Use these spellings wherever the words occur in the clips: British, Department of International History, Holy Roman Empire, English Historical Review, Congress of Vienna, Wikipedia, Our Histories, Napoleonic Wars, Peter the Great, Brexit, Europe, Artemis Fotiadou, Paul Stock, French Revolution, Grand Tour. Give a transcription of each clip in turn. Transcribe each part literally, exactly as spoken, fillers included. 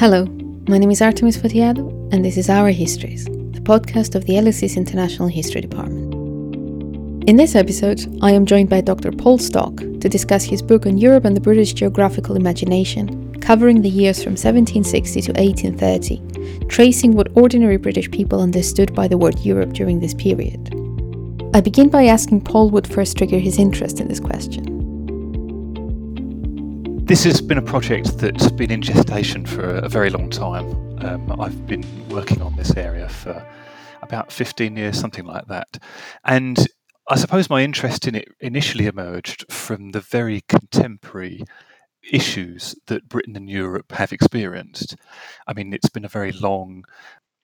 Hello, my name is Artemis Fotiadou, and this is Our Histories, the podcast of the L S E's International History Department. In this episode, I am joined by Doctor Paul Stock to discuss his book on Europe and the British geographical imagination, covering the years from seventeen sixty to eighteen thirty, tracing what ordinary British people understood by the word Europe during this period. I begin by asking Paul what first triggered his interest in this question. This has been a project that's been in gestation for a very long time. Um, I've been working on this area for about fifteen years, something like that. And I suppose my interest in it initially emerged from the very contemporary issues that Britain and Europe have experienced. I mean, it's been a very long,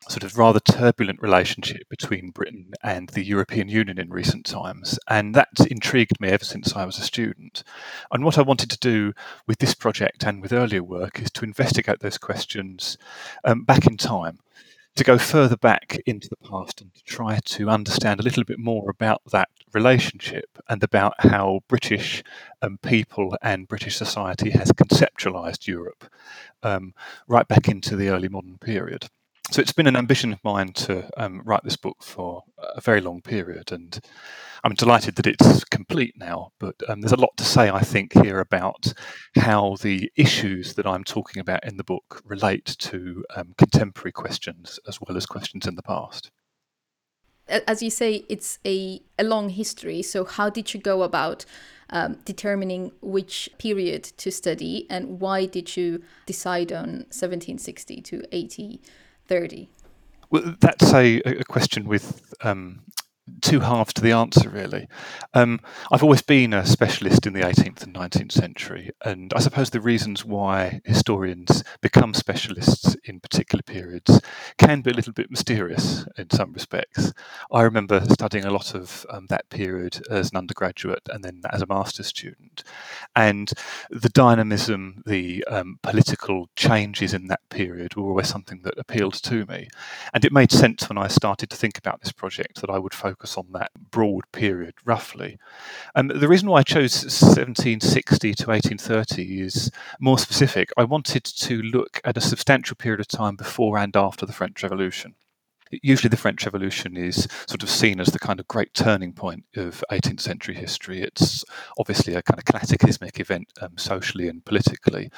sort of rather turbulent relationship between Britain and the European Union in recent times. And that intrigued me ever since I was a student. And what I wanted to do with this project and with earlier work is to investigate those questions um, back in time, to go further back into the past and to try to understand a little bit more about that relationship and about how British um, people and British society has conceptualised Europe um, right back into the early modern period. So it's been an ambition of mine to um, write this book for a very long period, and I'm delighted that it's complete now, but um, there's a lot to say, I think, here about how the issues that I'm talking about in the book relate to um, contemporary questions as well as questions in the past. As you say, it's a, a long history, so how did you go about um, determining which period to study, and why did you decide on seventeen sixty to eighteen thirty? Well, that's a, a question with um, two halves to the answer, really. Um, I've always been a specialist in the eighteenth and nineteenth century, and I suppose the reasons why historians become specialists in particular periods can be a little bit mysterious in some respects. I remember studying a lot of um, that period as an undergraduate and then as a master's student, and the dynamism, the um, political changes in that period were always something that appealed to me. And it made sense when I started to think about this project that I would focus on that broad period, roughly. Um, the reason why I chose seventeen sixty to eighteen thirty is more specific. I wanted to look at a substantial period of time before and after the French Revolution. Usually the French Revolution is sort of seen as the kind of great turning point of eighteenth century history. It's obviously a kind of cataclysmic event um, socially and politically.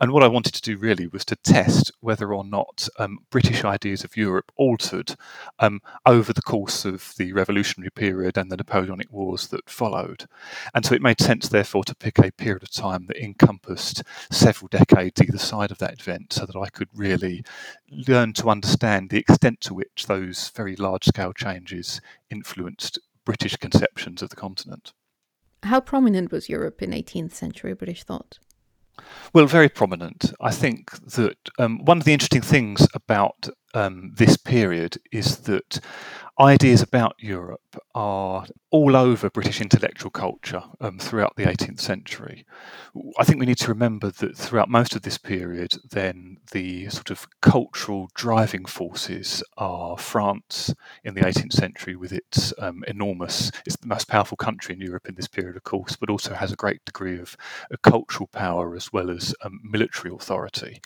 And what I wanted to do really was to test whether or not um, British ideas of Europe altered um, over the course of the revolutionary period and the Napoleonic Wars that followed. And so it made sense, therefore, to pick a period of time that encompassed several decades either side of that event so that I could really learn to understand the extent to which those very large-scale changes influenced British conceptions of the continent. How prominent was Europe in eighteenth century British thought? Well, very prominent. I think that um, one of the interesting things about um, this period is that ideas about Europe are all over British intellectual culture um, throughout the eighteenth century. I think we need to remember that throughout most of this period, then the sort of cultural driving forces are France in the eighteenth century with its um, enormous, it's the most powerful country in Europe in this period, of course, but also has a great degree of uh, cultural power as well as um, military authority.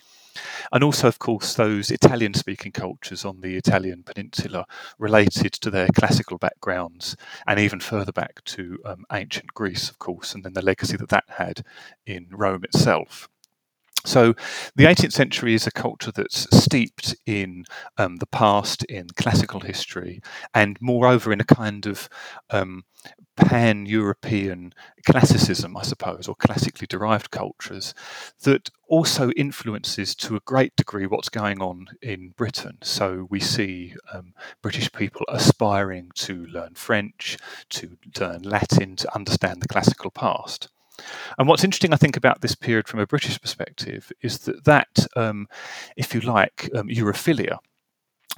And also, of course, those Italian-speaking cultures on the Italian peninsula related to their classical backgrounds and even further back to um, ancient Greece, of course, and then the legacy that that had in Rome itself. So the eighteenth century is a culture that's steeped in um, the past, in classical history, and moreover in a kind of um, pan-European classicism, I suppose, or classically derived cultures, that also influences to a great degree what's going on in Britain. So we see um, British people aspiring to learn French, to learn Latin, to understand the classical past. And what's interesting, I think, about this period from a British perspective is that that, um, if you like, um, Europhilia,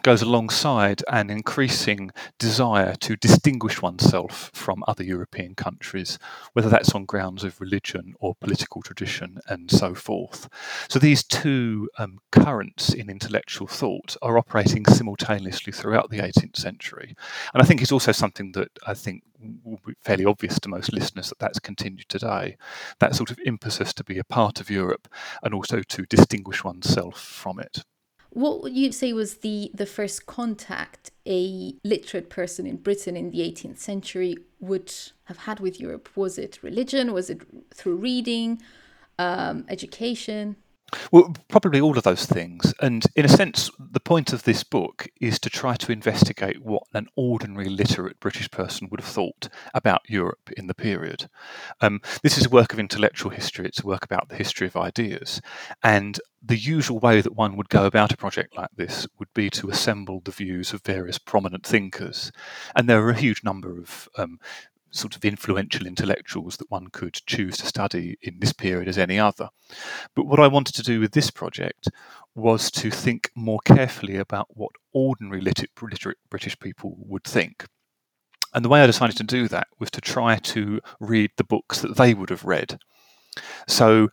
goes alongside an increasing desire to distinguish oneself from other European countries, whether that's on grounds of religion or political tradition and so forth. So these two um, currents in intellectual thought are operating simultaneously throughout the eighteenth century. And I think it's also something that I think will be fairly obvious to most listeners that that's continued today, that sort of impetus to be a part of Europe and also to distinguish oneself from it. What would you say was the, the first contact a literate person in Britain in the eighteenth century would have had with Europe? Was it religion? Was it through reading, um, education? Well, probably all of those things. And in a sense, the point of this book is to try to investigate what an ordinary literate British person would have thought about Europe in the period. Um, this is a work of intellectual history. It's a work about the history of ideas. And the usual way that one would go about a project like this would be to assemble the views of various prominent thinkers. And there are a huge number of um, sort of influential intellectuals that one could choose to study in this period as any other. But what I wanted to do with this project was to think more carefully about what ordinary liter- literate British people would think. And the way I decided to do that was to try to read the books that they would have read. So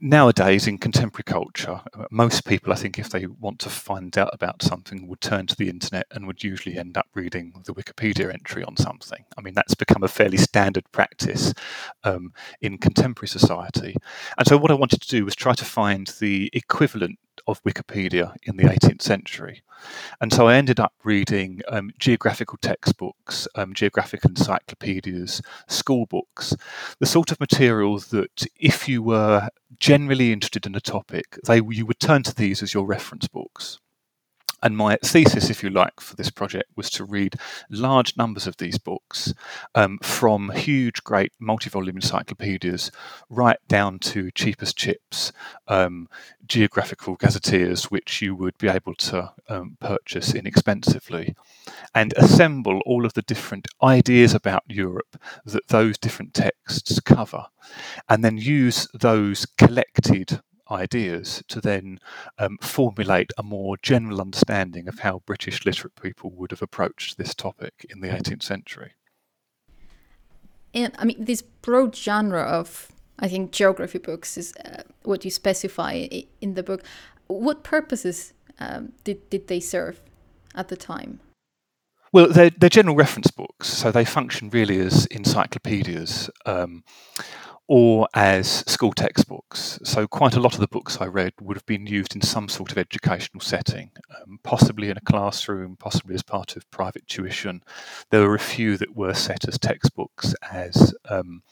nowadays in contemporary culture, most people, I think, if they want to find out about something, would turn to the internet and would usually end up reading the Wikipedia entry on something. I mean, that's become a fairly standard practice um, in contemporary society. And so what I wanted to do was try to find the equivalent of Wikipedia in the eighteenth century. And so I ended up reading um, geographical textbooks, um, geographic encyclopedias, school books, the sort of material that if you were generally interested in a topic, they you would turn to these as your reference books. And my thesis, if you like, for this project was to read large numbers of these books um, from huge, great multi-volume encyclopedias right down to cheap as chips, um, geographical gazetteers, which you would be able to um, purchase inexpensively, and assemble all of the different ideas about Europe that those different texts cover, and then use those collected ideas to then um, formulate a more general understanding of how British literate people would have approached this topic in the eighteenth century. And I mean, this broad genre of, I think, geography books is uh, what you specify in the book. What purposes um, did, did they serve at the time? Well, they're, they're general reference books, so they function really as encyclopedias, um, or as school textbooks. So quite a lot of the books I read would have been used in some sort of educational setting, um, possibly in a classroom, possibly as part of private tuition. There were a few that were set as textbooks as, um,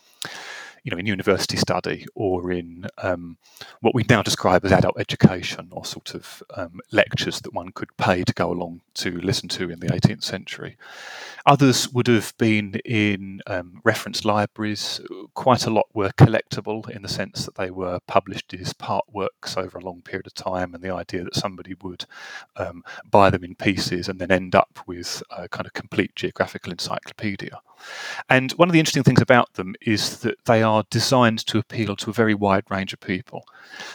you know, in university study or in um, what we now describe as adult education, or sort of um, lectures that one could pay to go along to listen to in the eighteenth century. Others would have been in um, reference libraries. Quite a lot were collectible in the sense that they were published as part works over a long period of time, and the idea that somebody would um, buy them in pieces and then end up with a kind of complete geographical encyclopedia. And one of the interesting things about them is that they are designed to appeal to a very wide range of people.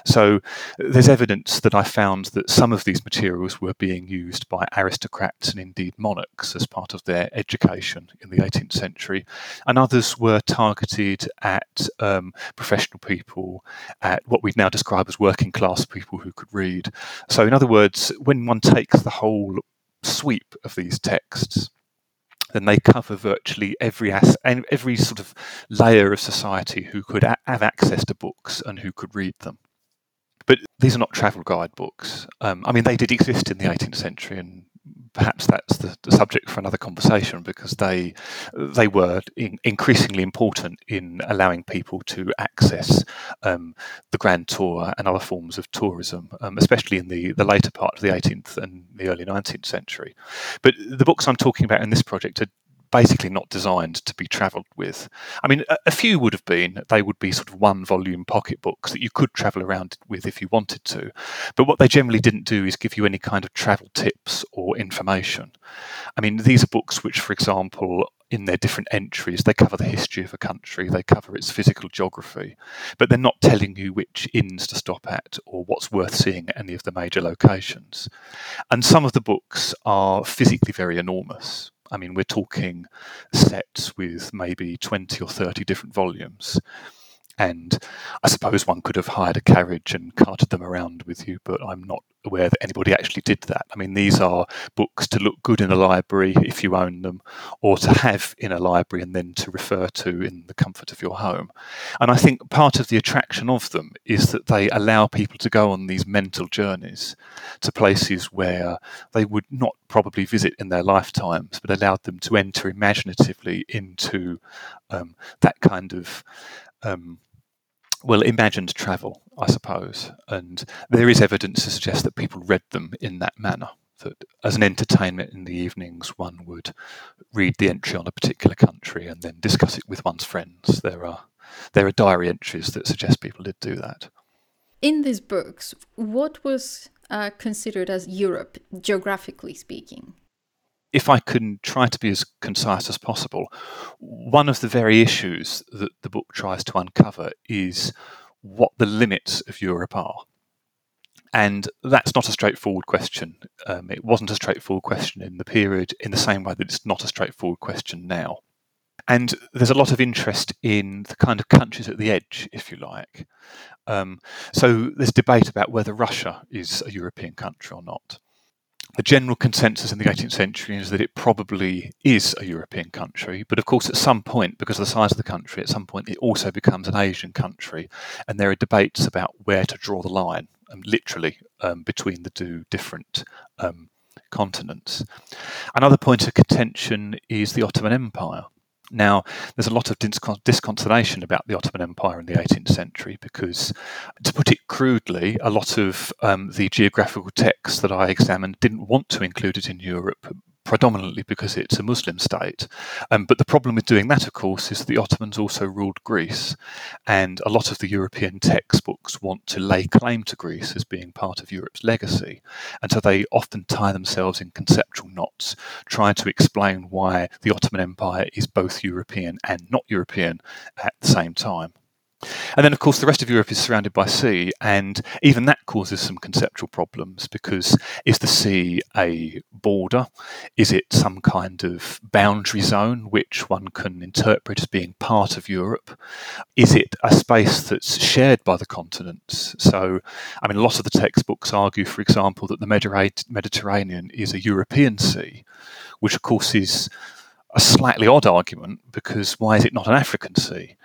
So there's evidence that I found that some of these materials were being used by aristocrats and indeed monarchs as part of their education in the eighteenth century, and others were targeted at um, professional people, at what we now describe as working class people who could read. So in other words, when one takes the whole sweep of these texts, then they cover virtually every as- every sort of layer of society who could a- have access to books and who could read them. But these are not travel guide books. Um, I mean, they did exist in the eighteenth century, and perhaps that's the, the subject for another conversation, because they they were in, increasingly important in allowing people to access um, the Grand Tour and other forms of tourism, um, especially in the, the later part of the eighteenth and the early nineteenth century. But the books I'm talking about in this project are basically not designed to be travelled with. I mean, a, a few would have been. They would be sort of one-volume pocket books that you could travel around with if you wanted to. But what they generally didn't do is give you any kind of travel tips or information. I mean, these are books which, for example, in their different entries, they cover the history of a country, they cover its physical geography, but they're not telling you which inns to stop at or what's worth seeing at any of the major locations. And some of the books are physically very enormous. I mean, we're talking sets with maybe twenty or thirty different volumes. And I suppose one could have hired a carriage and carted them around with you, but I'm not aware that anybody actually did that. I mean, these are books to look good in a library if you own them, or to have in a library and then to refer to in the comfort of your home. And I think part of the attraction of them is that they allow people to go on these mental journeys to places where they would not probably visit in their lifetimes, but allowed them to enter imaginatively into um, that kind of Um, well, imagined travel, I suppose. And there is evidence to suggest that people read them in that manner, that as an entertainment in the evenings, one would read the entry on a particular country and then discuss it with one's friends. There are, there are diary entries that suggest people did do that. In these books, what was uh, considered as Europe, geographically speaking? If I can try to be as concise as possible, one of the very issues that the book tries to uncover is what the limits of Europe are. And that's not a straightforward question. Um, it wasn't a straightforward question in the period, in the same way that it's not a straightforward question now. And there's a lot of interest in the kind of countries at the edge, if you like. Um, so there's debate about whether Russia is a European country or not. The general consensus in the eighteenth century is that it probably is a European country, but of course at some point, because of the size of the country, at some point it also becomes an Asian country, and there are debates about where to draw the line, um, literally, um, between the two different um, continents. Another point of contention is the Ottoman Empire. Now, there's a lot of discon- disconsolation about the Ottoman Empire in the eighteenth century because, to put it crudely, a lot of um, the geographical texts that I examined didn't want to include it in Europe, predominantly because it's a Muslim state. Um, but the problem with doing that, of course, is that the Ottomans also ruled Greece, and a lot of the European textbooks want to lay claim to Greece as being part of Europe's legacy. And so they often tie themselves in conceptual knots, trying to explain why the Ottoman Empire is both European and not European at the same time. And then, of course, the rest of Europe is surrounded by sea, and even that causes some conceptual problems, because is the sea a border? Is it some kind of boundary zone, which one can interpret as being part of Europe? Is it a space that's shared by the continents? So, I mean, a lot of the textbooks argue, for example, that the Mediterranean is a European sea, which, of course, is a slightly odd argument, because why is it not an African sea?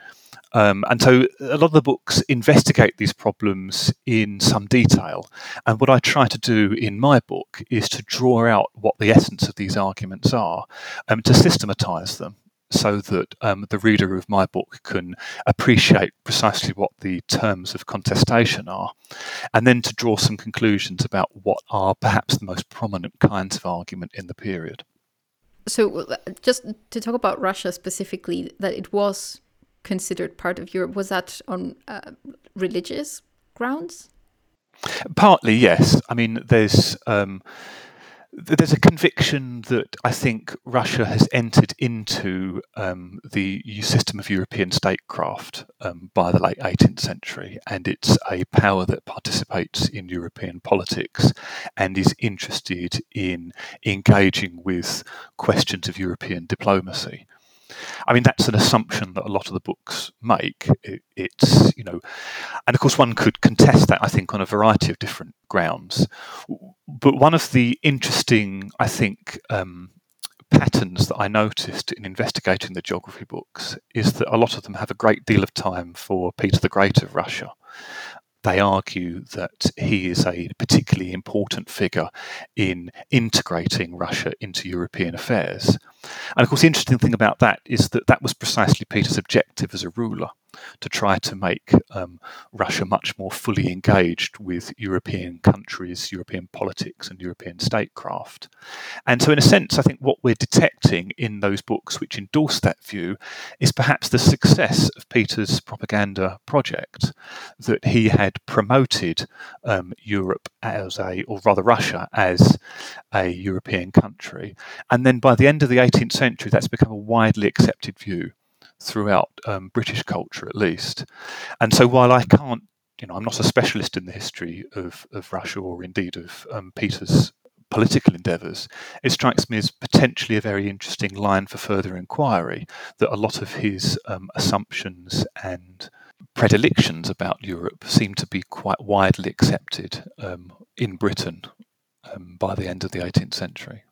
Um, and so a lot of the books investigate these problems in some detail. And what I try to do in my book is to draw out what the essence of these arguments are, um, to systematise them so that um, the reader of my book can appreciate precisely what the terms of contestation are, and then to draw some conclusions about what are perhaps the most prominent kinds of argument in the period. So just to talk about Russia specifically, that it was considered part of Europe, was that on uh, religious grounds? Partly, yes. I mean, there's um, there's a conviction that I think Russia has entered into um, the system of European statecraft um, by the late eighteenth century, and it's a power that participates in European politics and is interested in engaging with questions of European diplomacy. I mean, that's an assumption that a lot of the books make. It, it's, you know, and of course one could contest that, I think, on a variety of different grounds. But one of the interesting, I think, um, patterns that I noticed in investigating the geography books is that a lot of them have a great deal of time for Peter the Great of Russia. They argue that he is a particularly important figure in integrating Russia into European affairs. And of course, the interesting thing about that is that that was precisely Peter's objective as a ruler. to try to make um, Russia much more fully engaged with European countries, European politics and European statecraft. And so in a sense, I think what we're detecting in those books which endorse that view is perhaps the success of Peter's propaganda project, that he had promoted um, Europe as a, or rather Russia as a European country. And then by the end of the eighteenth century, that's become a widely accepted view throughout um, British culture, at least. And so while I can't, you know, I'm not a specialist in the history of, of Russia or indeed of um, Peter's political endeavours, it strikes me as potentially a very interesting line for further inquiry, that a lot of his um, assumptions and predilections about Europe seem to be quite widely accepted um, in Britain um, by the end of the eighteenth century.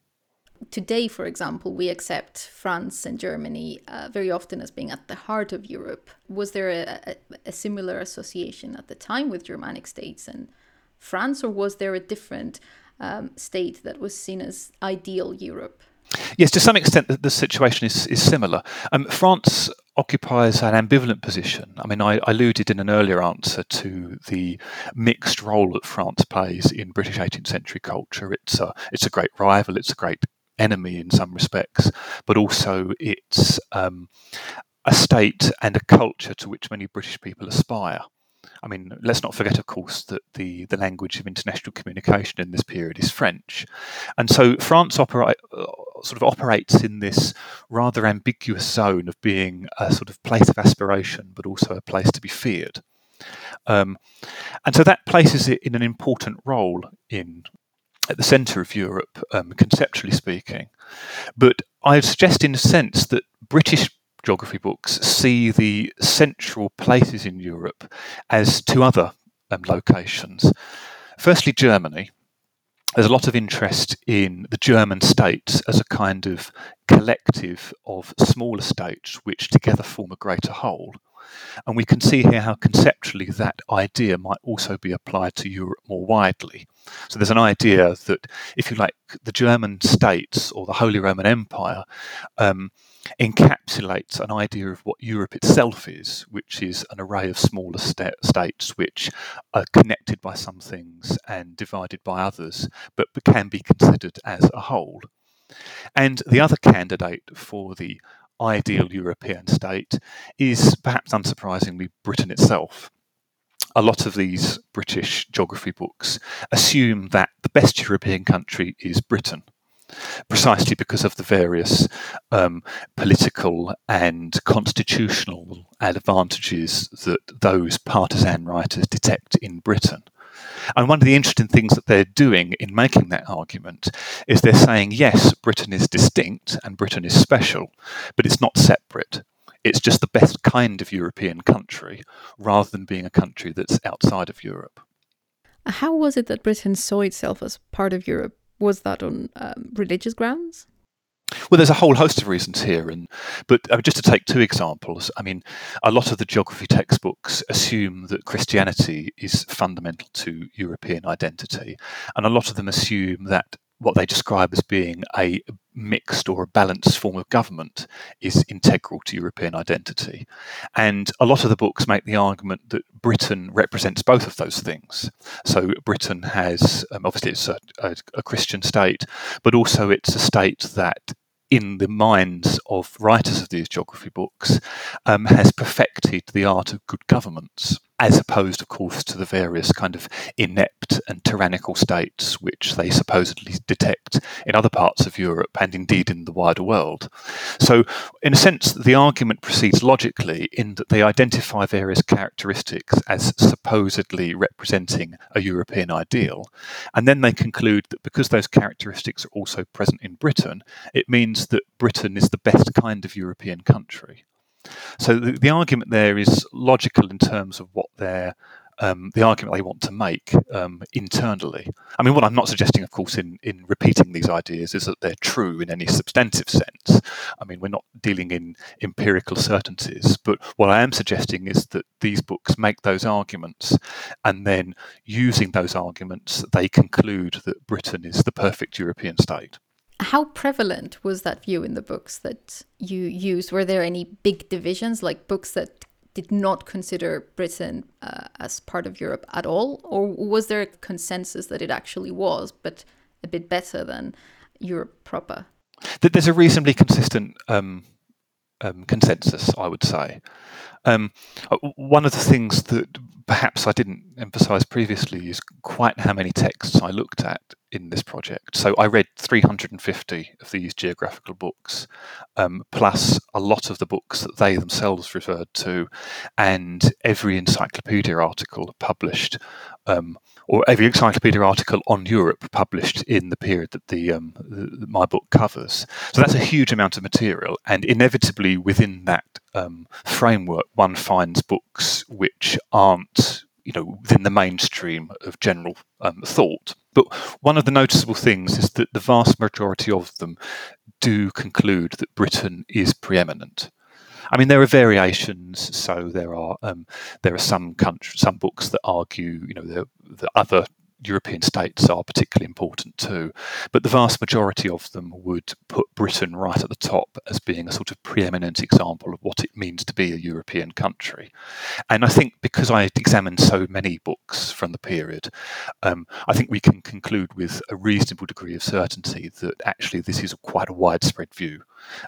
Today, for example, we accept France and Germany uh, very often as being at the heart of Europe. Was there a, a, a similar association at the time with Germanic states and France, or was there a different um, state that was seen as ideal Europe? Yes, to some extent, the, the situation is, is similar. Um, France occupies an ambivalent position. I mean, I, I alluded in an earlier answer to the mixed role that France plays in British eighteenth century culture. It's a, it's a great rival, it's a great enemy in some respects, but also it's um, a state and a culture to which many British people aspire. I mean, let's not forget, of course, that the, the language of international communication in this period is French. And so France opera- sort of operates in this rather ambiguous zone of being a sort of place of aspiration, but also a place to be feared. Um, and so that places it in an important role in at the centre of Europe, um, conceptually speaking. But I suggest in a sense that British geography books see the central places in Europe as two other um, locations. Firstly, Germany. There's a lot of interest in the German states as a kind of collective of smaller states which together form a greater whole. And we can see here how conceptually that idea might also be applied to Europe more widely. So there's an idea that, if you like, the German states or the Holy Roman Empire um, encapsulates an idea of what Europe itself is, which is an array of smaller sta- states which are connected by some things and divided by others, but can be considered as a whole. And the other candidate for the ideal European state is, perhaps unsurprisingly, Britain itself. A lot of these British geography books assume that the best European country is Britain, precisely because of the various um, political and constitutional advantages that those partisan writers detect in Britain. And one of the interesting things that they're doing in making that argument is they're saying, yes, Britain is distinct and Britain is special, but it's not separate. It's just the best kind of European country, rather than being a country that's outside of Europe. How was it that Britain saw itself as part of Europe? Was that on um, religious grounds? Well, there's a whole host of reasons here, and but I mean, just to take two examples, I mean, a lot of the geography textbooks assume that Christianity is fundamental to European identity, and a lot of them assume that what they describe as being a mixed or a balanced form of government is integral to European identity. And a lot of the books make the argument that Britain represents both of those things. So Britain has, um, obviously it's a, a, a Christian state, but also it's a state that in the minds of writers of these geography books um, has perfected the art of good governance, as opposed, of course, to the various kind of inept and tyrannical states which they supposedly detect in other parts of Europe and indeed in the wider world. So, in a sense, the argument proceeds logically in that they identify various characteristics as supposedly representing a European ideal. And then they conclude that because those characteristics are also present in Britain, it means that Britain is the best kind of European country. So the, the argument there is logical in terms of what they're, um, the argument they want to make um, internally. I mean, what I'm not suggesting, of course, in, in repeating these ideas is that they're true in any substantive sense. I mean, we're not dealing in empirical certainties, but what I am suggesting is that these books make those arguments, and then using those arguments, they conclude that Britain is the perfect European state. How prevalent was that view in the books that you used? Were there any big divisions, like books that did not consider Britain uh, as part of Europe at all? Or was there a consensus that it actually was, but a bit better than Europe proper? There's a reasonably consistent um, um, consensus, I would say. Um, one of the things that perhaps I didn't emphasize previously is quite how many texts I looked at in this project. So I read three hundred fifty of these geographical books, um, plus a lot of the books that they themselves referred to, and every encyclopedia article published, um, or every encyclopedia article on Europe published in the period that the, um, the my book covers. So that's a huge amount of material, and inevitably within that um, framework, one finds books which aren't, you know, within the mainstream of general um, thought. But one of the noticeable things is that the vast majority of them do conclude that Britain is preeminent. I mean, there are variations. So there are um, there are some country, some books that argue, you know, the, the other European states are particularly important too. But the vast majority of them would put Britain right at the top as being a sort of preeminent example of what it means to be a European country. And I think because I examined so many books from the period, um, I think we can conclude with a reasonable degree of certainty that actually this is quite a widespread view,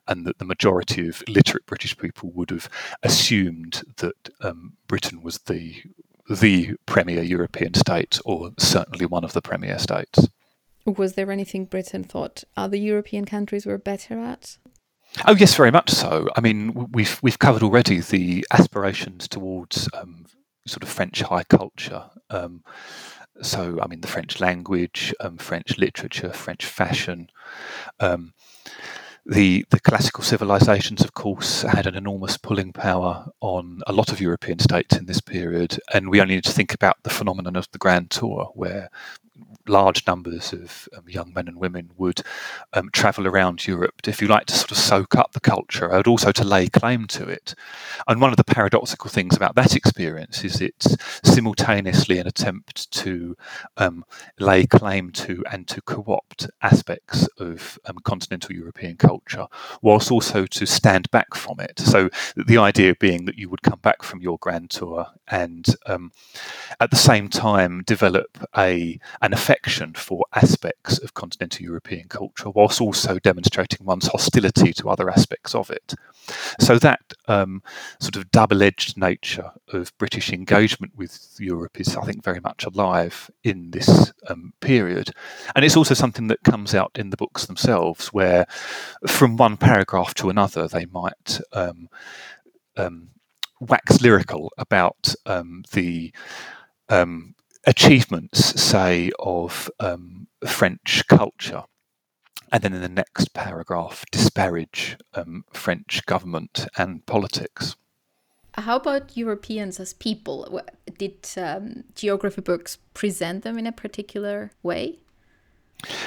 and that the majority of literate British people would have assumed that um, Britain was the the premier European state, or certainly one of the premier states. Was there anything Britain thought other European countries were better at? Oh yes, very much so. I mean, we've we've covered already the aspirations towards um, sort of French high culture. Um, so, I mean, the French language, um, French literature, French fashion. Um, The the classical civilizations, of course, had an enormous pulling power on a lot of European states in this period, and we only need to think about the phenomenon of the Grand Tour, where large numbers of um, young men and women would um, travel around Europe, if you like, to sort of soak up the culture, and also to lay claim to it. And one of the paradoxical things about that experience is it's simultaneously an attempt to um, lay claim to and to co-opt aspects of um, continental European culture, whilst also to stand back from it. So the idea being that you would come back from your Grand Tour and um, at the same time develop a an affection for aspects of continental European culture, whilst also demonstrating one's hostility to other aspects of it. So that um, sort of double-edged nature of British engagement with Europe is, I think, very much alive in this um, period. And it's also something that comes out in the books themselves, where from one paragraph to another, they might um, um, wax lyrical about um, the um, achievements, say, of um, French culture, and then in the next paragraph disparage um, French government and politics. How about Europeans as people? Did um, geography books present them in a particular way?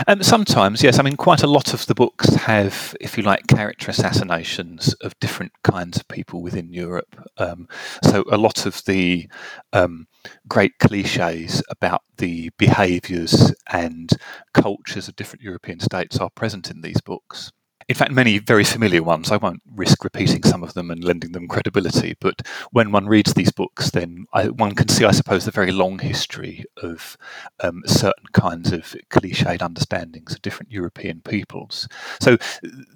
Um, sometimes, yes. I mean, quite a lot of the books have, if you like, character assassinations of different kinds of people within Europe. Um, so a lot of the um, great cliches about the behaviours and cultures of different European states are present in these books. In fact, many very familiar ones. I won't risk repeating some of them and lending them credibility, but when one reads these books, then I, one can see, I suppose, the very long history of um, certain kinds of cliched understandings of different European peoples. So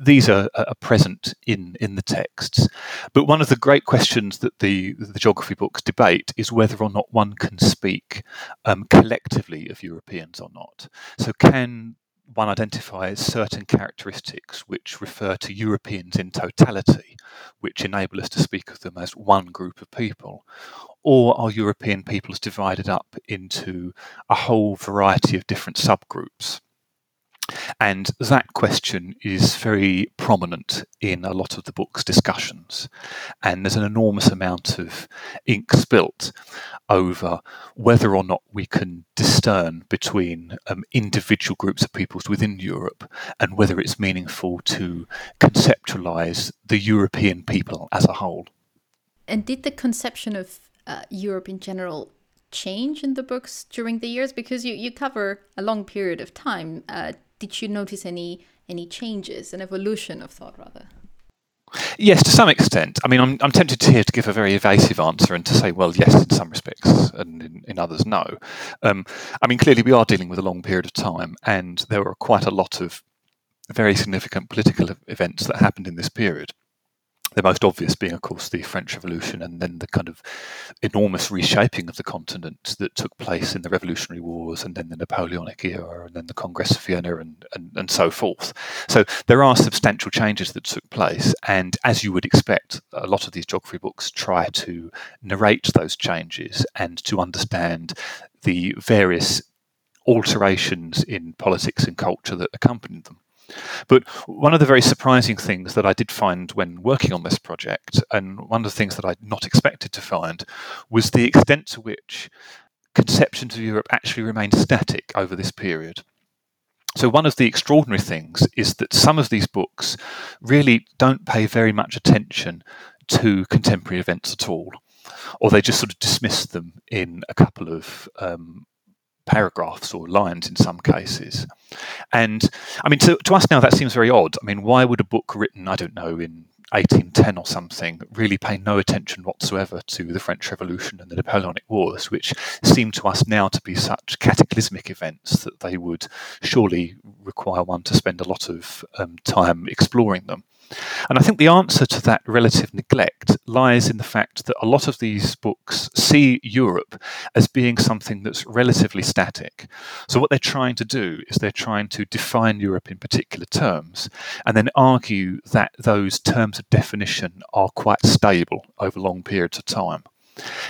these are, are present in, in the texts. But one of the great questions that the, the geography books debate is whether or not one can speak um, collectively of Europeans or not. So can one identifies certain characteristics which refer to Europeans in totality, which enable us to speak of them as one group of people, or are European peoples divided up into a whole variety of different subgroups? And that question is very prominent in a lot of the book's discussions. And there's an enormous amount of ink spilt over whether or not we can discern between um, individual groups of peoples within Europe, and whether it's meaningful to conceptualise the European people as a whole. And did the conception of uh, Europe in general change in the books during the years? Because you, you cover a long period of time. Uh, Did you notice any any changes, an evolution of thought, rather? Yes, to some extent. I mean, I'm, I'm tempted here to give a very evasive answer and to say, well, yes, in some respects, and in, in others, no. Um, I mean, clearly we are dealing with a long period of time, and there were quite a lot of very significant political events that happened in this period. The most obvious being, of course, the French Revolution, and then the kind of enormous reshaping of the continent that took place in the Revolutionary Wars, and then the Napoleonic era, and then the Congress of Vienna, and, and, and so forth. So there are substantial changes that took place, and as you would expect, a lot of these geography books try to narrate those changes and to understand the various alterations in politics and culture that accompanied them. But one of the very surprising things that I did find when working on this project, and one of the things that I'd not expected to find, was the extent to which conceptions of Europe actually remained static over this period. So one of the extraordinary things is that some of these books really don't pay very much attention to contemporary events at all, or they just sort of dismiss them in a couple of um paragraphs or lines in some cases. And I mean, to, to us now that seems very odd. I mean, why would a book written, I don't know, in eighteen ten or something really pay no attention whatsoever to the French Revolution and the Napoleonic Wars, which seem to us now to be such cataclysmic events that they would surely require one to spend a lot of um, time exploring them. And I think the answer to that relative neglect lies in the fact that a lot of these books see Europe as being something that's relatively static. So what they're trying to do is they're trying to define Europe in particular terms and then argue that those terms of definition are quite stable over long periods of time.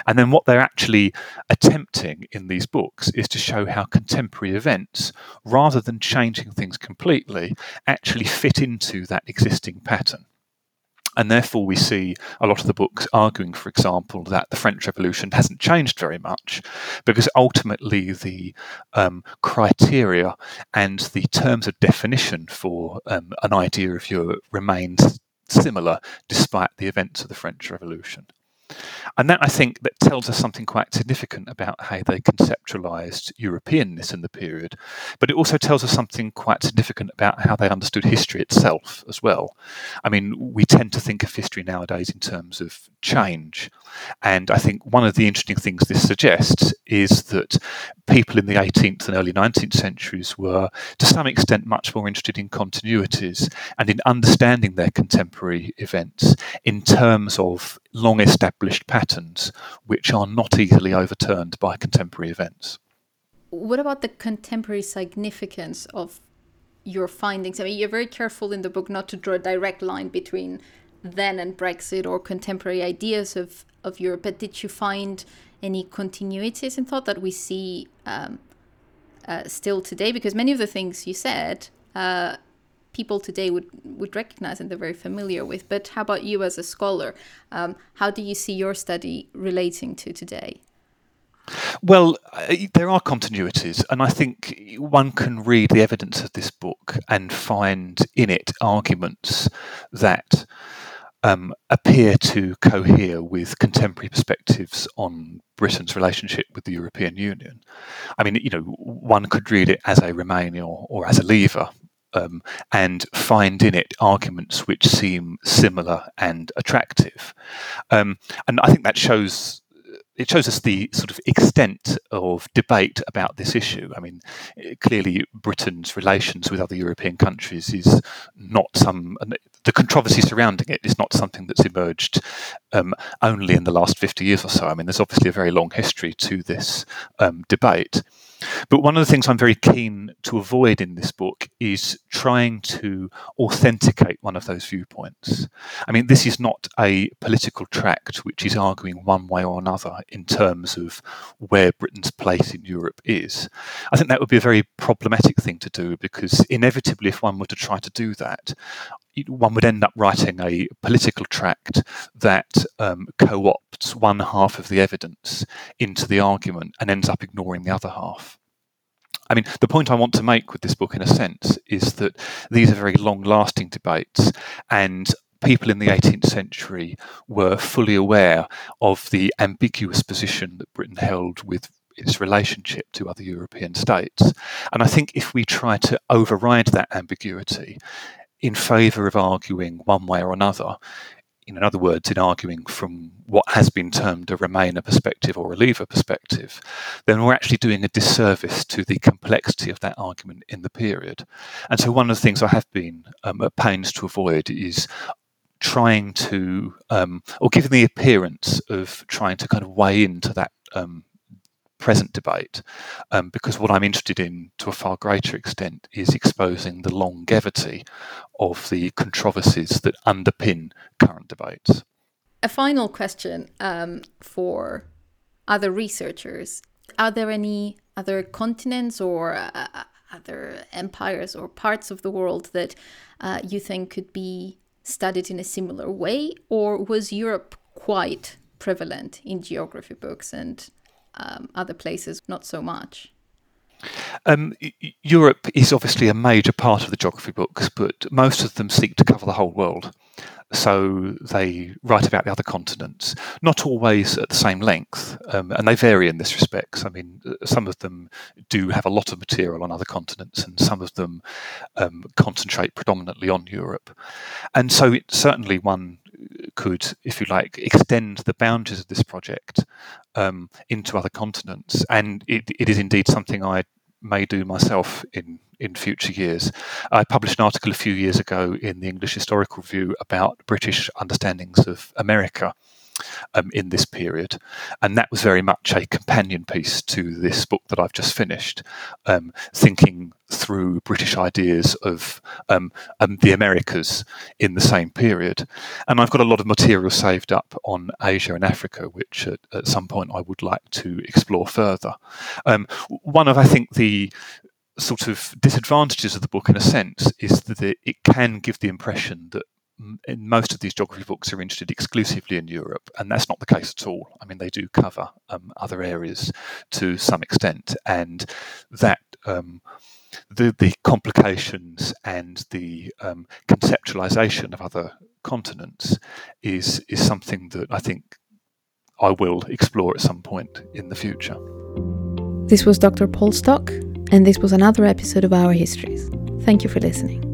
And then what they're actually attempting in these books is to show how contemporary events, rather than changing things completely, actually fit into that existing pattern. And therefore we see a lot of the books arguing, for example, that the French Revolution hasn't changed very much, because ultimately the um, criteria and the terms of definition for um, an idea of Europe remains similar despite the events of the French Revolution. And that, I think, that tells us something quite significant about how they conceptualised Europeanness in the period, but it also tells us something quite significant about how they understood history itself as well. I mean, we tend to think of history nowadays in terms of change, and I think one of the interesting things this suggests is that people in the eighteenth and early nineteenth centuries were, to some extent, much more interested in continuities and in understanding their contemporary events in terms of long-established patterns which are not easily overturned by contemporary events. What about the contemporary significance of your findings? I mean, you're very careful in the book not to draw a direct line between then and Brexit or contemporary ideas of, of Europe, but did you find any continuities in thought that we see um, uh, still today? Because many of the things you said, uh, people today would, would recognize and they're very familiar with. But how about you as a scholar? Um, how do you see your study relating to today? Well, there are continuities, and I think one can read the evidence of this book and find in it arguments that Um, appear to cohere with contemporary perspectives on Britain's relationship with the European Union. I mean, you know, one could read it as a Remainer or, or as a Leaver um, and find in it arguments which seem similar and attractive. Um, and I think that shows... It shows us the sort of extent of debate about this issue. I mean, clearly Britain's relations with other European countries is not some... The controversy surrounding it is not something that's emerged um, only in the last fifty years or so. I mean, there's obviously a very long history to this um, debate. But one of the things I'm very keen to avoid in this book is trying to authenticate one of those viewpoints. I mean, this is not a political tract which is arguing one way or another in terms of where Britain's place in Europe is. I think that would be a very problematic thing to do, because inevitably if one were to try to do that, one would end up writing a political tract that um, co-opts one half of the evidence into the argument and ends up ignoring the other half. I mean, the point I want to make with this book, in a sense, is that these are very long-lasting debates, and people in the eighteenth century were fully aware of the ambiguous position that Britain held with its relationship to other European states. And I think if we try to override that ambiguity, in favour of arguing one way or another. In other words, in arguing from what has been termed a Remainer perspective or a Leave perspective, then we're actually doing a disservice to the complexity of that argument in the period. And so one of the things I have been um, at pains to avoid is trying to, um, or giving the appearance of trying to kind of weigh into that um, present debate, um, because what I'm interested in to a far greater extent is exposing the longevity of the controversies that underpin current debates. A final question um, for other researchers. Are there any other continents or uh, other empires or parts of the world that uh, you think could be studied in a similar way, or was Europe quite prevalent in geography books and Um, other places not so much? Um, Europe is obviously a major part of the geography books, but most of them seek to cover the whole world. So they write about the other continents, not always at the same length, um, and they vary in this respect. I mean, some of them do have a lot of material on other continents, and some of them um, concentrate predominantly on Europe. And so it certainly one could, if you like, extend the boundaries of this project um, into other continents. And it, it is indeed something I may do myself in, in future years. I published an article a few years ago in the English Historical Review about British understandings of America um, in this period. And that was very much a companion piece to this book that I've just finished, um, thinking through British ideas of um, um, the Americas in the same period. And I've got a lot of material saved up on Asia and Africa, which at, at some point I would like to explore further. Um, one of, I think, the sort of disadvantages of the book, in a sense, is that it, it can give the impression that in most of these geography books are interested exclusively in Europe, and that's not the case at all. I mean, they do cover um, other areas to some extent, and that um, the, the complications and the um, conceptualization of other continents is is something that I think I will explore at some point in the future. This was Doctor Paul Stock, and this was another episode of Our Histories. Thank you for listening.